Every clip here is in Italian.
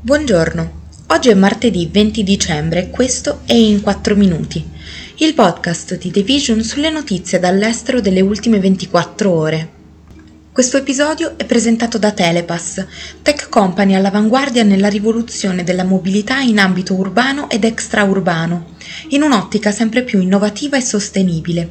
Buongiorno, oggi è martedì 20 dicembre e questo è In 4 Minuti, il podcast di The Vision sulle notizie dall'estero delle ultime 24 ore. Questo episodio è presentato da Telepass, tech company all'avanguardia nella rivoluzione della mobilità in ambito urbano ed extraurbano, in un'ottica sempre più innovativa e sostenibile.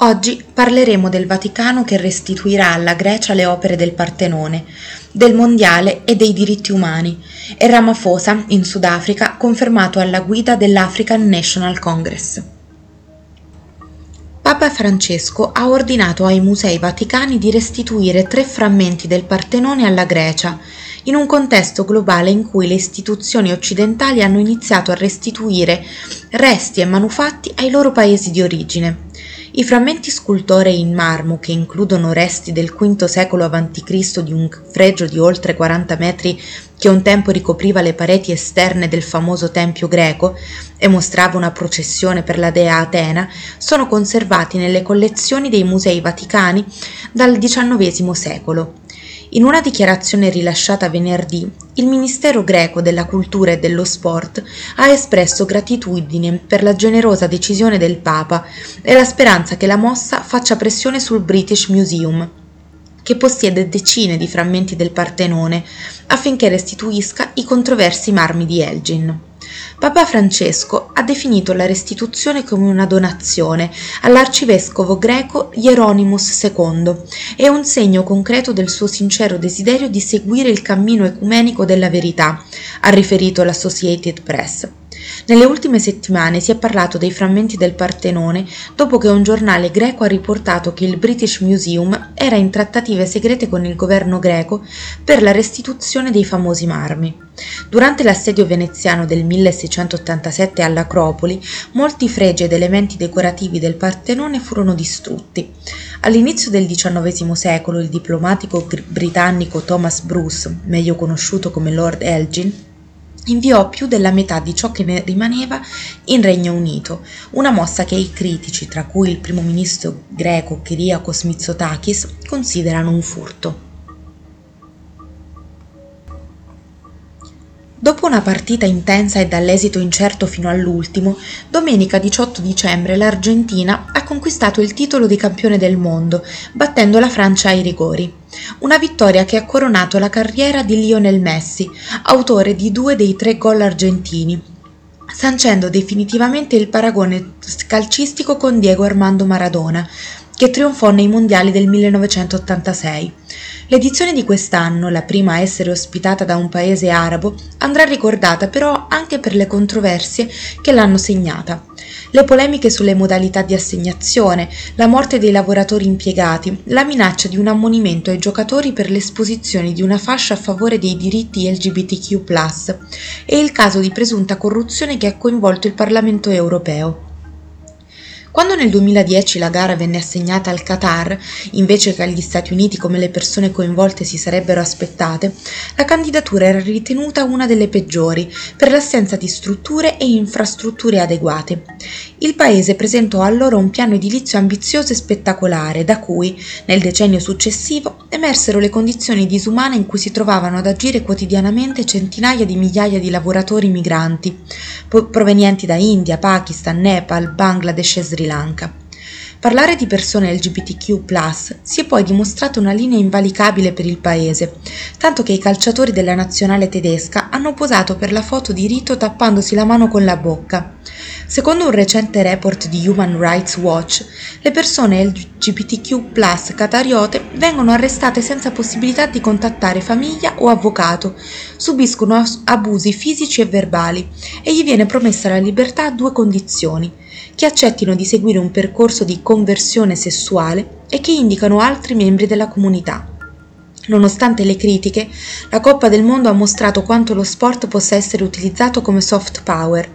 Oggi parleremo del Vaticano che restituirà alla Grecia le opere del Partenone, del Mondiale e dei diritti umani, e Ramaphosa, in Sudafrica, confermato alla guida dell'African National Congress. Papa Francesco ha ordinato ai musei vaticani di restituire 3 frammenti del Partenone alla Grecia, in un contesto globale in cui le istituzioni occidentali hanno iniziato a restituire resti e manufatti ai loro paesi di origine. I frammenti scultorei in marmo, che includono resti del V secolo a.C. di un fregio di oltre 40 metri che un tempo ricopriva le pareti esterne del famoso tempio greco e mostrava una processione per la dea Atena, sono conservati nelle collezioni dei musei vaticani dal XIX secolo. In una dichiarazione rilasciata venerdì, il Ministero greco della Cultura e dello Sport ha espresso gratitudine per la generosa decisione del Papa e la speranza che la mossa faccia pressione sul British Museum, che possiede decine di frammenti del Partenone, affinché restituisca i controversi marmi di Elgin. Papa Francesco ha definito la restituzione come una donazione all'arcivescovo greco Hieronymus II e un segno concreto del suo sincero desiderio di seguire il cammino ecumenico della verità, ha riferito l'Associated Press. Nelle ultime settimane si è parlato dei frammenti del Partenone dopo che un giornale greco ha riportato che il British Museum era in trattative segrete con il governo greco per la restituzione dei famosi marmi. Durante l'assedio veneziano del 1687 all'Acropoli, molti fregi ed elementi decorativi del Partenone furono distrutti. All'inizio del XIX secolo, il diplomatico britannico Thomas Bruce, meglio conosciuto come Lord Elgin, inviò più della metà di ciò che ne rimaneva in Regno Unito, una mossa che i critici, tra cui il primo ministro greco Kyriakos Mitsotakis, considerano un furto. Dopo una partita intensa e dall'esito incerto fino all'ultimo, domenica 18 dicembre l'Argentina ha conquistato il titolo di campione del mondo, battendo la Francia ai rigori. Una vittoria che ha coronato la carriera di Lionel Messi, autore di 2 dei 3 gol argentini, sancendo definitivamente il paragone calcistico con Diego Armando Maradona, che trionfò nei mondiali del 1986. L'edizione di quest'anno, la prima a essere ospitata da un paese arabo, andrà ricordata però anche per le controversie che l'hanno segnata. Le polemiche sulle modalità di assegnazione, la morte dei lavoratori impiegati, la minaccia di un ammonimento ai giocatori per l'esposizione di una fascia a favore dei diritti LGBTQ+, e il caso di presunta corruzione che ha coinvolto il Parlamento europeo. Quando nel 2010 la gara venne assegnata al Qatar, invece che agli Stati Uniti come le persone coinvolte si sarebbero aspettate, la candidatura era ritenuta una delle peggiori per l'assenza di strutture e infrastrutture adeguate. Il paese presentò allora un piano edilizio ambizioso e spettacolare, da cui, nel decennio successivo, emersero le condizioni disumane in cui si trovavano ad agire quotidianamente centinaia di migliaia di lavoratori migranti, provenienti da India, Pakistan, Nepal, Bangladesh e Sri Lanka. Parlare di persone LGBTQ+ si è poi dimostrata una linea invalicabile per il paese, tanto che i calciatori della nazionale tedesca hanno posato per la foto di rito tappandosi la mano con la bocca. Secondo un recente report di Human Rights Watch, le persone LGBTQ+ qatariote vengono arrestate senza possibilità di contattare famiglia o avvocato, subiscono abusi fisici e verbali e gli viene promessa la libertà a 2 condizioni: che accettino di seguire un percorso di conversione sessuale e che indicano altri membri della comunità. Nonostante le critiche, la Coppa del Mondo ha mostrato quanto lo sport possa essere utilizzato come soft power.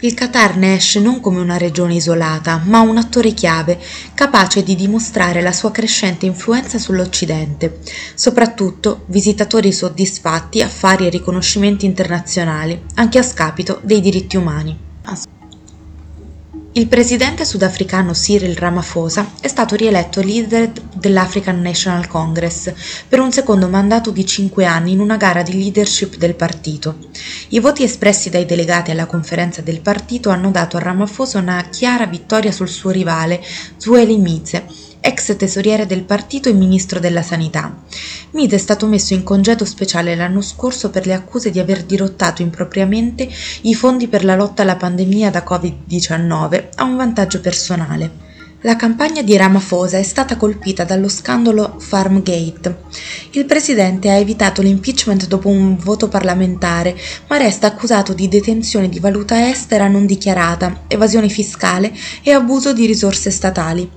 Il Qatar ne esce non come una regione isolata, ma un attore chiave, capace di dimostrare la sua crescente influenza sull'Occidente, soprattutto visitatori soddisfatti, affari e riconoscimenti internazionali, anche a scapito dei diritti umani. Il presidente sudafricano Cyril Ramaphosa è stato rieletto leader dell'African National Congress per un secondo mandato di 5 anni in una gara di leadership del partito. I voti espressi dai delegati alla conferenza del partito hanno dato a Ramaphosa una chiara vittoria sul suo rivale Zweli Mkhize, ex tesoriere del partito e ministro della sanità. Mkhize è stato messo in congedo speciale l'anno scorso per le accuse di aver dirottato impropriamente i fondi per la lotta alla pandemia da Covid-19 a un vantaggio personale. La campagna di Ramaphosa è stata colpita dallo scandalo Farmgate. Il presidente ha evitato l'impeachment dopo un voto parlamentare, ma resta accusato di detenzione di valuta estera non dichiarata, evasione fiscale e abuso di risorse statali.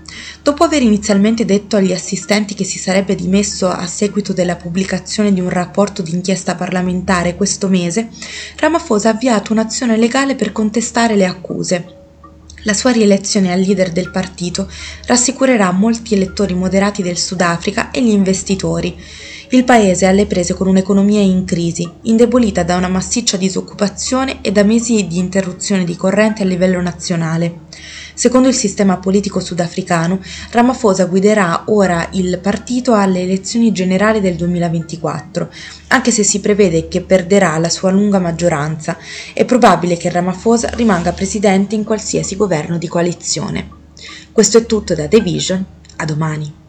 Dopo aver inizialmente detto agli assistenti che si sarebbe dimesso a seguito della pubblicazione di un rapporto d'inchiesta parlamentare questo mese, Ramaphosa ha avviato un'azione legale per contestare le accuse. La sua rielezione al leader del partito rassicurerà molti elettori moderati del Sudafrica e gli investitori. Il paese è alle prese con un'economia in crisi, indebolita da una massiccia disoccupazione e da mesi di interruzione di corrente a livello nazionale. Secondo il sistema politico sudafricano, Ramaphosa guiderà ora il partito alle elezioni generali del 2024, anche se si prevede che perderà la sua lunga maggioranza. È probabile che Ramaphosa rimanga presidente in qualsiasi governo di coalizione. Questo è tutto da The Vision, a domani.